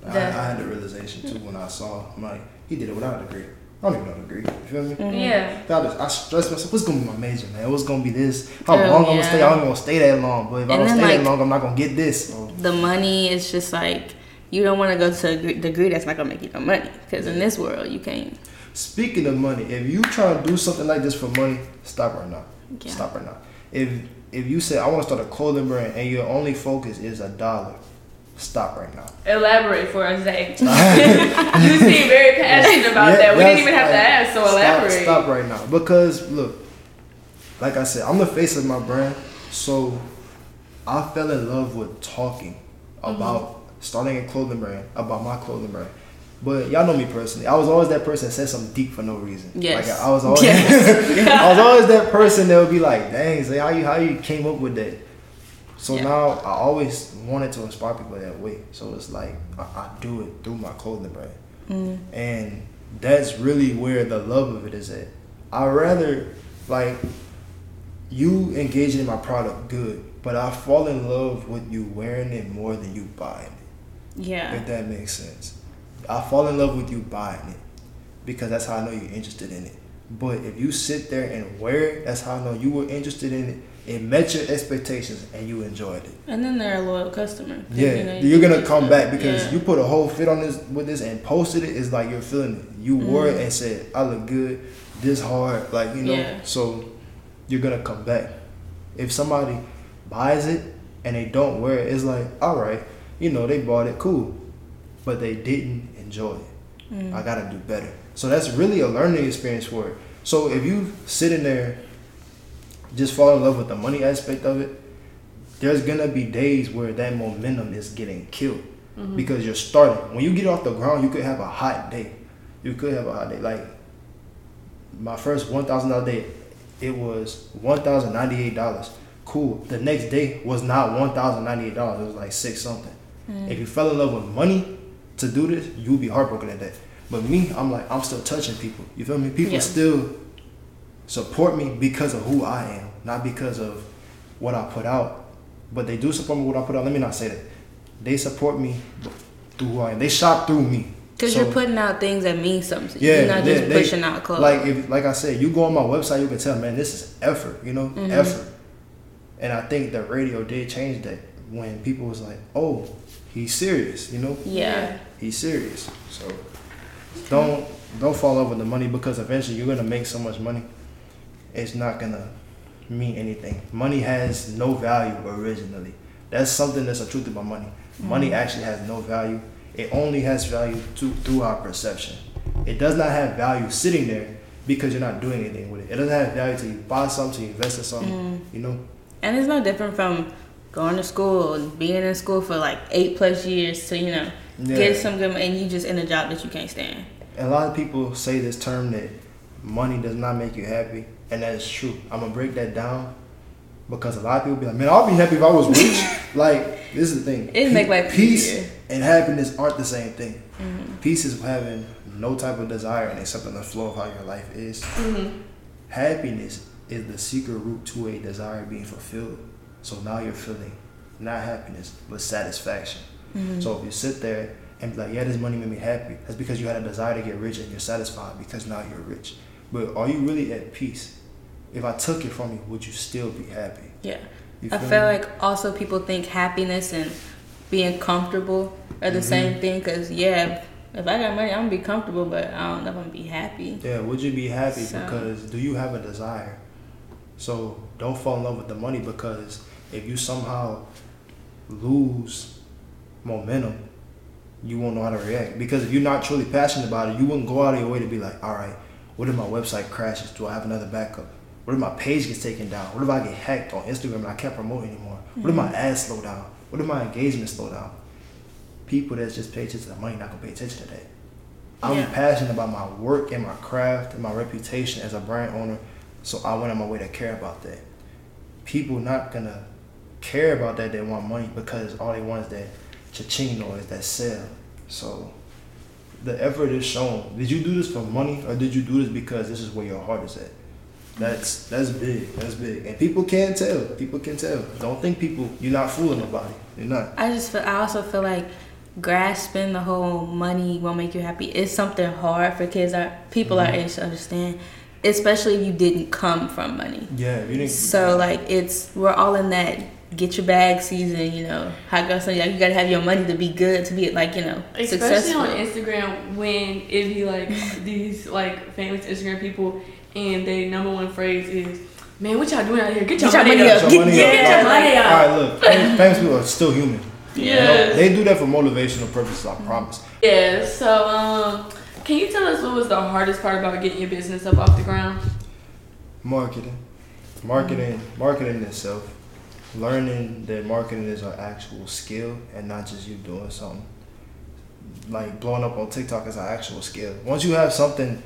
I had the realization too when I saw, I'm like, he did it without a degree. I don't even know the degree. You feel me? Mm-hmm. Yeah. I stress myself. What's gonna be my major, man? What's gonna be this? How long I'm gonna stay? I ain't gonna stay that long. But if I don't stay that long, I'm not gonna get this. Oh. The money is just like you don't want to go to a degree that's not gonna make you no money. Because in this world, you can't. Speaking of money, if you try to do something like this for money, stop right now. Yeah. Stop right now. If you say I want to start a clothing brand and your only focus is $1. Stop right now. Elaborate for us, Zay. You seem very passionate about that. We didn't even have to ask, so elaborate. Stop right now. Because, look, like I said, I'm the face of my brand, so I fell in love with talking about starting a clothing brand, about my clothing brand. But y'all know me personally. I was always that person that said something deep for no reason. Yes. Like, I was always that person that would be like, dang, Zay, how you came up with that? So now I always wanted to inspire people that way. So it's like I do it through my clothing brand. And that's really where the love of it is at. I'd rather like you engaging in my product good, but I fall in love with you wearing it more than you buying it. Yeah. If that makes sense. I fall in love with you buying it because that's how I know you're interested in it. But if you sit there and wear it, that's how I know you were interested in it. It met your expectations and you enjoyed it. And then they're a loyal customer. Yeah, you're gonna come back because you put a whole fit on this with this and posted it. It's like you're feeling it. You wore it and said, "I look good, this hard," like you know. Yeah. So you're gonna come back. If somebody buys it and they don't wear it, it's like, all right, you know, they bought it, cool, but they didn't enjoy it. I gotta do better. So that's really a learning experience for it. So if you sit in there. Just fall in love with the money aspect of it, there's going to be days where that momentum is getting killed because you're starting. When you get off the ground, you could have a hot day. Like, my first $1,000 day, it was $1,098. Cool. The next day was not $1,098. It was like $6 something. If you fell in love with money to do this, you'll be heartbroken at that. But me, I'm like, I'm still touching people. You feel me? People still... support me because of who I am, not because of what I put out. But they do support me with what I put out. Let me not say that. They support me through who I am. They shop through me. Because you're putting out things that mean something. Yeah, you're not just pushing out clothes. Like I said, you go on my website, you can tell, man, this is effort, you know, effort. And I think the radio did change that when people was like, oh, he's serious, you know? Yeah. He's serious. So don't fall over the money because eventually you're going to make so much money. It's not gonna mean anything. Money has no value originally. That's something that's a truth about money. Money actually has no value. It only has value through our perception. It does not have value sitting there because you're not doing anything with it. It doesn't have value till you buy something, you invest in something, you know? And it's no different from going to school and being in school for like 8+ years to, you know, get some good money and you just in a job that you can't stand. A lot of people say this term that money does not make you happy. And that is true. I'm going to break that down because a lot of people be like, man, I'll be happy if I was rich. Like, this is the thing. It make life peace and happiness aren't the same thing. Peace is having no type of desire and accepting the flow of how your life is. Happiness is the secret route to a desire being fulfilled. So now you're feeling not happiness, but satisfaction. Mm-hmm. So if you sit there and be like, yeah, this money made me happy, that's because you had a desire to get rich and you're satisfied because now you're rich. But are you really at peace? If I took it from you, would you still be happy? Yeah. I feel like also people think happiness and being comfortable are the mm-hmm. same thing. Because, yeah, if I got money, I'm going to be comfortable, but I don't know if I'm going to be happy. Yeah, would you be happy? So. Because do you have a desire? So don't fall in love with the money, because if you somehow lose momentum, you won't know how to react. Because if you're not truly passionate about it, you wouldn't go out of your way to be like, all right, what if my website crashes? Do I have another backup? What if my page gets taken down? What if I get hacked on Instagram and I can't promote anymore? Mm-hmm. What if my ads slow down? What if my engagement slow down? People that's just pay attention to the money not gonna pay attention to that. I'm passionate about my work and my craft and my reputation as a brand owner, so I went on my way to care about that. People not gonna care about that. They want money because all they want is that cha-ching noise, that sale. So the effort is shown. Did you do this for money, or did you do this because this is where your heart is at? That's big. That's big. And people can tell. People can tell. Don't think people, you're not fooling nobody. You're not. I also feel like grasping the whole money won't make you happy. It's something hard for kids. People mm-hmm. our age to understand, especially if you didn't come from money. Yeah, you didn't. So like we're all in that get your bag season, you know. Hot girl summer, like you gotta have your money to be good, to be like, you know, especially successful. On Instagram, when it be like these like famous Instagram people. And their number one phrase is, man, what y'all doing out here? Get your money up. All right, look, famous people are still human. Yeah. You know, they do that for motivational purposes, I promise. Yeah, so can you tell us what was the hardest part about getting your business up off the ground? Marketing itself. Learning that marketing is an actual skill and not just you doing something. Like blowing up on TikTok is an actual skill. Once you have something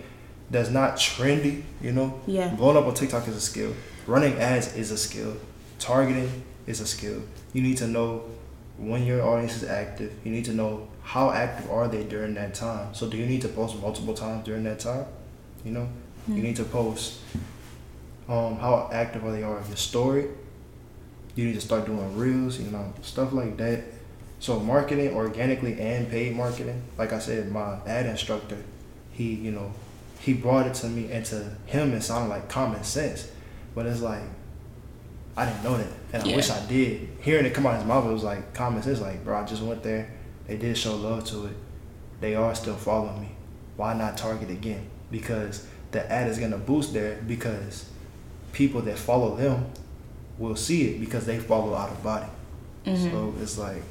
that's not trendy, you know? Yeah. Blowing up on TikTok is a skill. Running ads is a skill. Targeting is a skill. You need to know when your audience is active. You need to know how active are they during that time. So do you need to post multiple times during that time? You know? Mm-hmm. You need to post how active are they are in your story. You need to start doing reels, you know, stuff like that. So marketing, organically and paid marketing. Like I said, my ad instructor, he brought it to me, and to him it sounded like common sense, but it's like, I didn't know that, and I wish I did. Hearing it come out of his mouth, it was like common sense. Like, bro, I just went there, they did show love to it, they are still following me, why not target again? Because the ad is gonna boost there, because people that follow them will see it because they follow Out of Body. Mm-hmm. So it's like,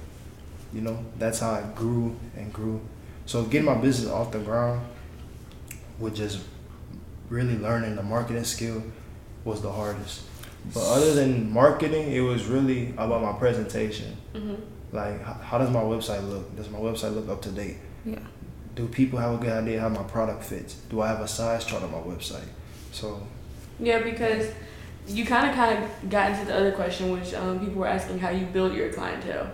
you know, that's how it grew and grew. So getting my business off the ground with just really learning the marketing skill was the hardest. But other than marketing, it was really about my presentation. Mm-hmm. Like, how does my website look? Does my website look up to date? Yeah. Do people have a good idea how my product fits? Do I have a size chart on my website? So. Yeah, because you kind of got into the other question, which people were asking how you build your clientele.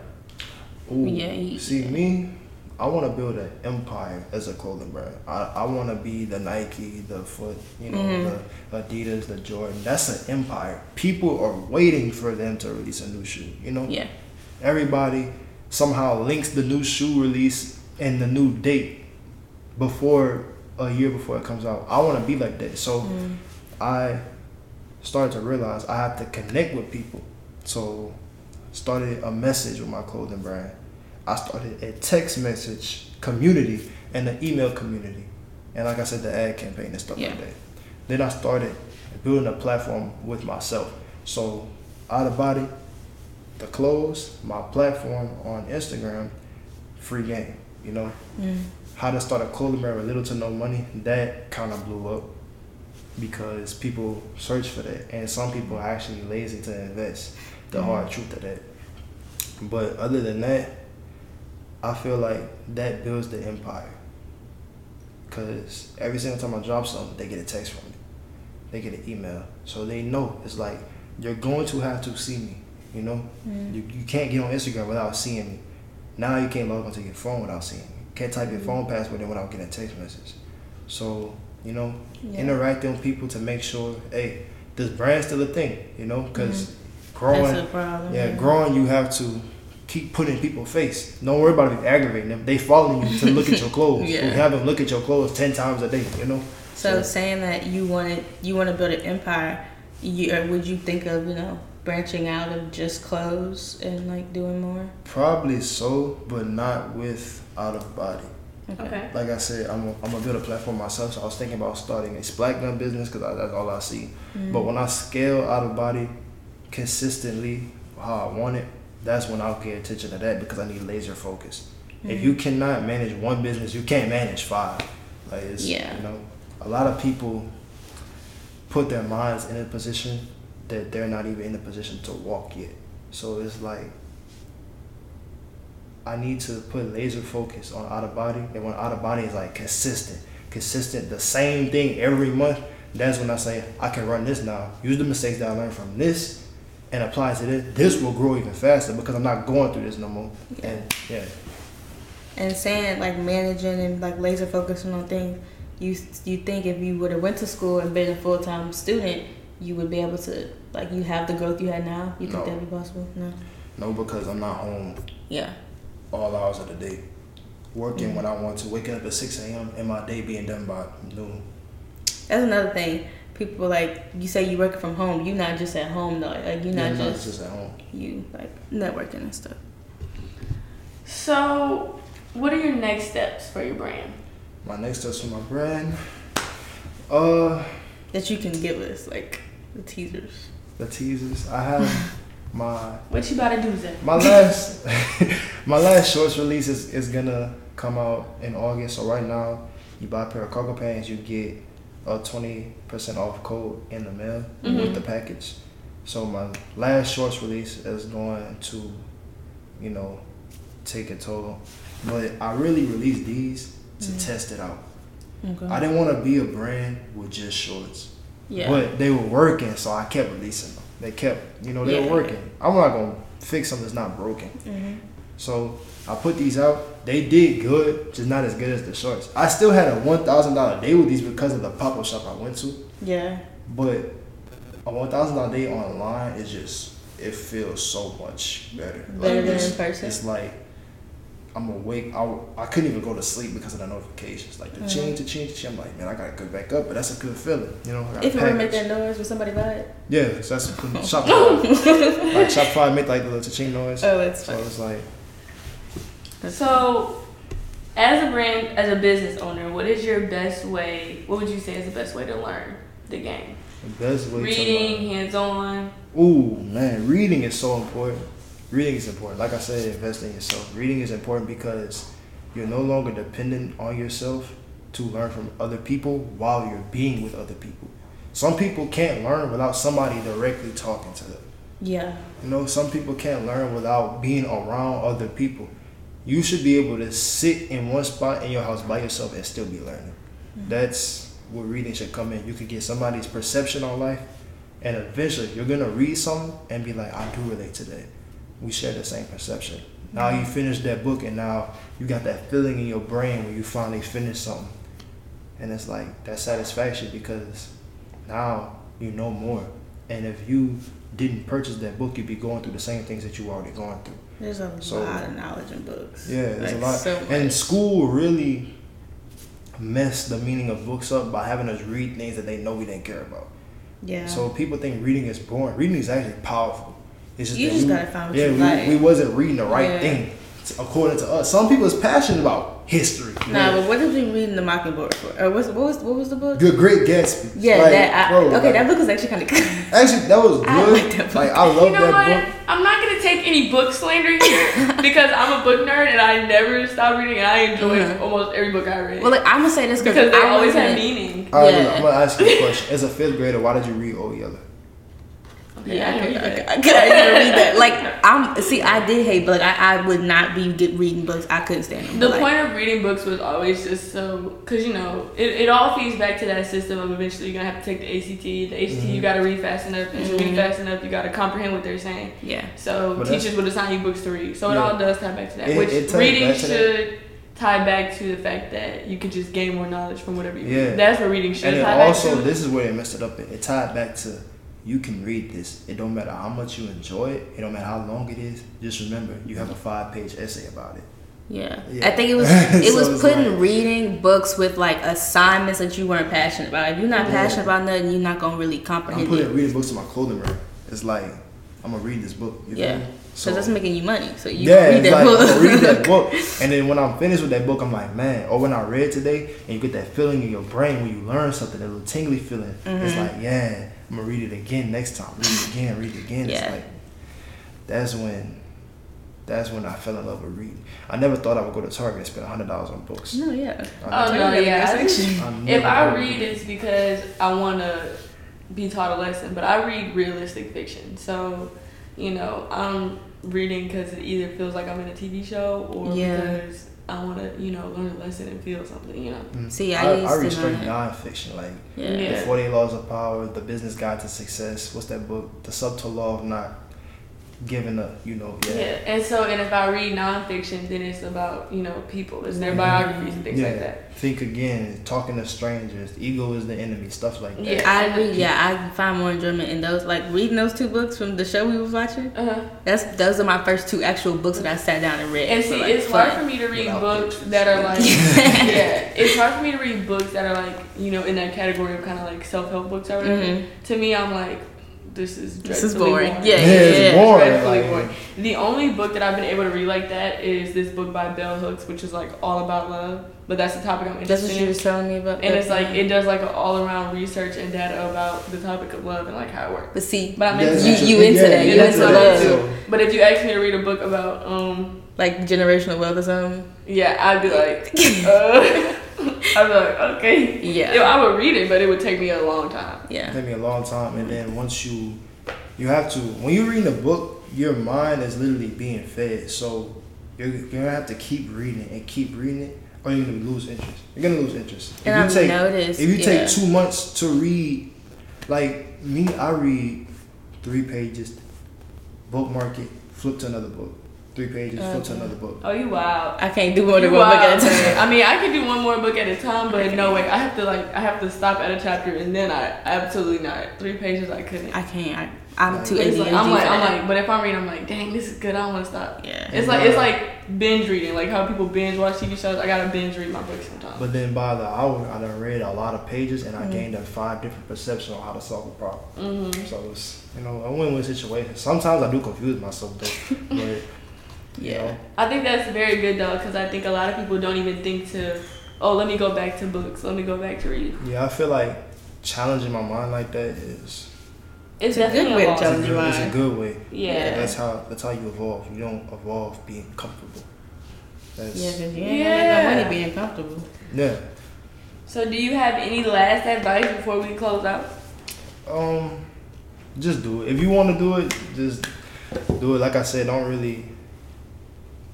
Ooh, yeah. I want to build an empire as a clothing brand. I want to be the Nike, the Foot, you know, mm-hmm. the Adidas, the Jordan. That's an empire. People are waiting for them to release a new shoe, you know? Yeah. Everybody somehow links the new shoe release and the new date before a year before it comes out. I want to be like that. So I started to realize I have to connect with people. So started a message with my clothing brand. I started a text message community and an email community. And like I said, the ad campaign and stuff like that. Then I started building a platform with myself. So Out of Body, the clothes, my platform on Instagram, free game, you know? Mm. How to start a clothing brand with little to no money, that kind of blew up because people search for that. And some people are actually lazy to invest, the hard truth of that. But other than that, I feel like that builds the empire. Because every single time I drop something, they get a text from me. They get an email. So they know. It's like, you're going to have to see me, you know? Mm. You can't get on Instagram without seeing me. Now you can't log onto your phone without seeing me. You can't type your phone password in without getting a text message. So, you know, interacting with people to make sure, hey, this brand's still a thing, you know? Because Growing, that's a problem. Yeah, growing, you have to keep putting people face. Don't worry about it aggravating them. They following you to look at your clothes. Yeah. You have them look at your clothes 10 times a day, you know? So saying that you want to build an empire, would you think of, branching out of just clothes and like doing more? Probably so, but not with Out of Body. Okay. Like I said, I'm gonna build a platform myself. So I was thinking about starting a splat gun business because that's all I see. Mm-hmm. But when I scale Out of Body consistently how I want it, that's when I'll pay attention to that because I need laser focus. Mm-hmm. If you cannot manage one business, you can't manage five. Like it's, a lot of people put their minds in a position that they're not even in a position to walk yet. So it's like, I need to put laser focus on Out of Body. And when Out of Body is like consistent, the same thing every month, that's when I say, I can run this now. Use the mistakes that I learned from this and apply to this. This will grow even faster because I'm not going through this no more. Yeah. And saying like managing and like laser focusing on things, you think if you would have went to school and been a full-time student, you would be able to, like, you have the growth you had now? You think that would be possible? No. No, because I'm not home. Yeah. All hours of the day, working when I want to, waking up at 6 a.m. and my day being done by noon. That's another thing. People like, you say you working from home, you're not just at home though. Like you're not just at home. You like networking and stuff. So, what are your next steps for your brand? My next steps for my brand, that you can give us like the teasers. The teasers I have. What you about to do, Zach? My last shorts release is gonna come out in August. So right now, you buy a pair of cargo pants, you get a 20% off code in the mail with the package. So my last shorts release is going to, take a toll. But I really released these to test it out. Okay. I didn't want to be a brand with just shorts. Yeah. But they were working, so I kept releasing them. They kept, they were working. I'm not going to fix something that's not broken. Mm-hmm. So I put these out. They did good, just not as good as the shorts. I still had a $1,000 day with these because of the pop-up shop I went to. Yeah. But a $1,000 day online is just, it feels so much better. Better than in person? It's like, I'm awake. I couldn't even go to sleep because of the notifications. Like the ching. I'm like, man, I gotta go back up, but that's a good feeling, If you were to make that noise, would somebody buy it? Yeah, so that's Shopify. Like Shopify made like the little ching noise. Oh, that's funny. So it's like. So, as a brand, as a business owner, what would you say is the best way to learn the game? The best way. Reading, hands-on. Ooh, man, reading is so important. Reading is important. Like I said, invest in yourself. Reading is important because you're no longer dependent on yourself to learn from other people while you're being with other people. Some people can't learn without somebody directly talking to them. Yeah. Some people can't learn without being around other people. You should be able to sit in one spot in your house by yourself and still be learning. Mm-hmm. That's where reading should come in. You could get somebody's perception on life, and eventually you're going to read something and be like, I do relate to that. We share the same perception. Now you finish that book and now you got that feeling in your brain when you finally finish something. And it's like that satisfaction because now you know more. And if you didn't purchase that book, you'd be going through the same things that you already gone through. There's a lot of knowledge in books. Yeah, there's a lot. So and school really messed the meaning of books up by having us read things that they know we didn't care about. Yeah. So people think reading is boring. Reading is actually powerful. You just gotta find what you like. We wasn't reading the right thing, according to us. Some people is passionate about history. But what did we read in The Mockingbird for? Or what was the book? The Great Gatsby. Yeah, that book was actually kind of good. Actually, that was good. I love that book. I'm not gonna take any book slander here because I'm a book nerd and I never stop reading. And I enjoy almost every book I read. Well, I'm gonna say this because they always have meaning. I'm gonna ask you a question. As a fifth grader, why did you read Old Yeller? I could never read that. I did hate books. I would not be reading books. I couldn't stand them. The point of reading books was always just so, because it all feeds back to that system of eventually you're gonna have to take the ACT. The ACT you gotta read fast enough. And read fast enough, you gotta comprehend what they're saying. Yeah. So teachers would assign you books to read. So it all does tie back to that. Tie back to the fact that you could just gain more knowledge from whatever you read. That's what reading should tie back to. And also, this is where they messed it up. It tied back to you can read this. It don't matter how much you enjoy it. It don't matter how long it is. Just remember, you have a 5-page essay about it. Yeah. I think it was putting reading books with like assignments that you weren't passionate about. If you're not passionate about nothing, you're not gonna really comprehend it. I'm putting reading books in my clothing rack. It's like I'm gonna read this book. You know? So that's making you money. So you read that book. I read that book, and then when I'm finished with that book, I'm like, man. Or when I read today, and you get that feeling in your brain when you learn something, that little tingly feeling. Mm-hmm. It's like, yeah, I'm gonna read it again next time. Read it again. Yeah. It's like that's when I fell in love with reading. I never thought I would go to Target and spend $100 on books. No, yeah. If I read, it's because I want to be taught a lesson. But I read realistic fiction, so. You know, I'm reading because it either feels like I'm in a TV show or because I want to, you know, learn a lesson and feel something, you know. Mm-hmm. See, I read straight nonfiction, like The 48 Laws of Power, The Business Guide to Success. What's that book? The Subtle Law of Not Giving Up, you know. Yeah, and so, and if I read nonfiction, then it's about, you know, people. It's their biographies and things like that. Think again, talking to strangers, ego is the enemy, stuff like that. Yeah, I agree. Yeah, I find more enjoyment in those. Like reading those two books from the show we was watching. Those are my first two actual books that I sat down and read. And see, it's hard for me to read books that are like, it's hard for me to read books that are like, you know, in that category of kind of like self-help books or whatever. Mm-hmm. To me, I'm like, this is boring. Boring. The only book that I've been able to read like that is this book by Bell Hooks, which is like all about love, but that's the topic I'm interested in. That's what you were telling me about. And it's like it does like an all around research and data about the topic of love and like how it works. But see, but I'm into that. But if you ask me to read a book about like generational wealth or something, I'd be like, I'd be like, okay. Yeah. I would read it, but it would take me a long time. Yeah. It'd take me a long time. And then once you have to, when you're reading a book, your mind is literally being fed. So you're going to have to keep reading it, or you're going to lose interest. And I've noticed. If you take 2 months to read, like me, I read 3 pages, bookmark it, flip to another book. 3 pages, flip to another book. Oh, you wild. I can't do more than one book at a time. I mean, I can do one more book at a time, but no way. I have to stop at a chapter, and then I absolutely not. 3 pages, I couldn't. I can't. I'm too ADHD. I'm like, but if I'm reading, I'm like, dang, this is good. I don't want to stop. Yeah. It's like binge reading, like how people binge watch TV shows. I gotta binge read my books sometimes. But then by the hour, I done read a lot of pages, and I gained a 5 different perceptions on how to solve a problem. Mm-hmm. So it's, you know, a win-win situation. Sometimes I do confuse myself though, but. Yeah, I think that's very good though, because I think a lot of people don't even think to, let me go back to books, let me go back to reading. Yeah, I feel like challenging my mind like that it's definitely a good way to challenge your mind. It's a good way. Yeah, that's how you evolve. You don't evolve being comfortable. Because you ain't got no money being comfortable. Yeah. So do you have any last advice before we close out? Just do it. If you want to do it, just do it. Like I said, don't really.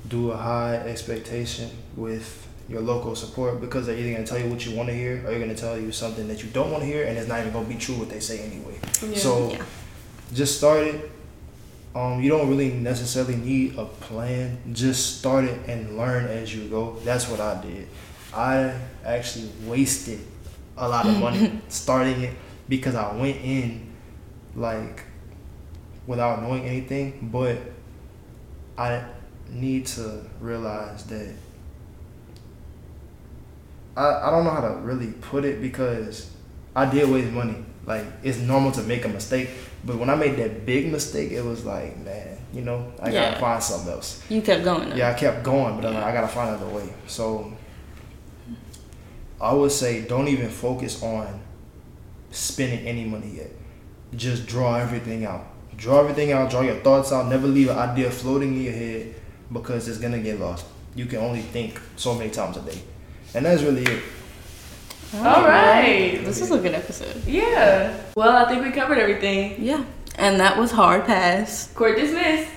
Do a high expectation with your local support, because they're either going to tell you what you want to hear, or they're going to tell you something that you don't want to hear, and it's not even going to be true what they say anyway. Yeah. So just start it. You don't really necessarily need a plan. Just start it and learn as you go. That's what I did. I actually wasted a lot of money starting it, because I went in like without knowing anything, but I need to realize that I don't know how to really put it, because I did waste money. Like, it's normal to make a mistake, but when I made that big mistake, it was like, man, you know, I gotta find something else. You kept going though. Yeah, I kept going, but I'm like, I gotta find another way. So I would say don't even focus on spending any money yet. Just draw your thoughts out. Never leave an idea floating in your head, because it's gonna get lost. You can only think so many times a day, and that's really it. All right. This is a good episode. Yeah. Well, I think we covered everything. Yeah. And that was Hard Pass. Court dismissed.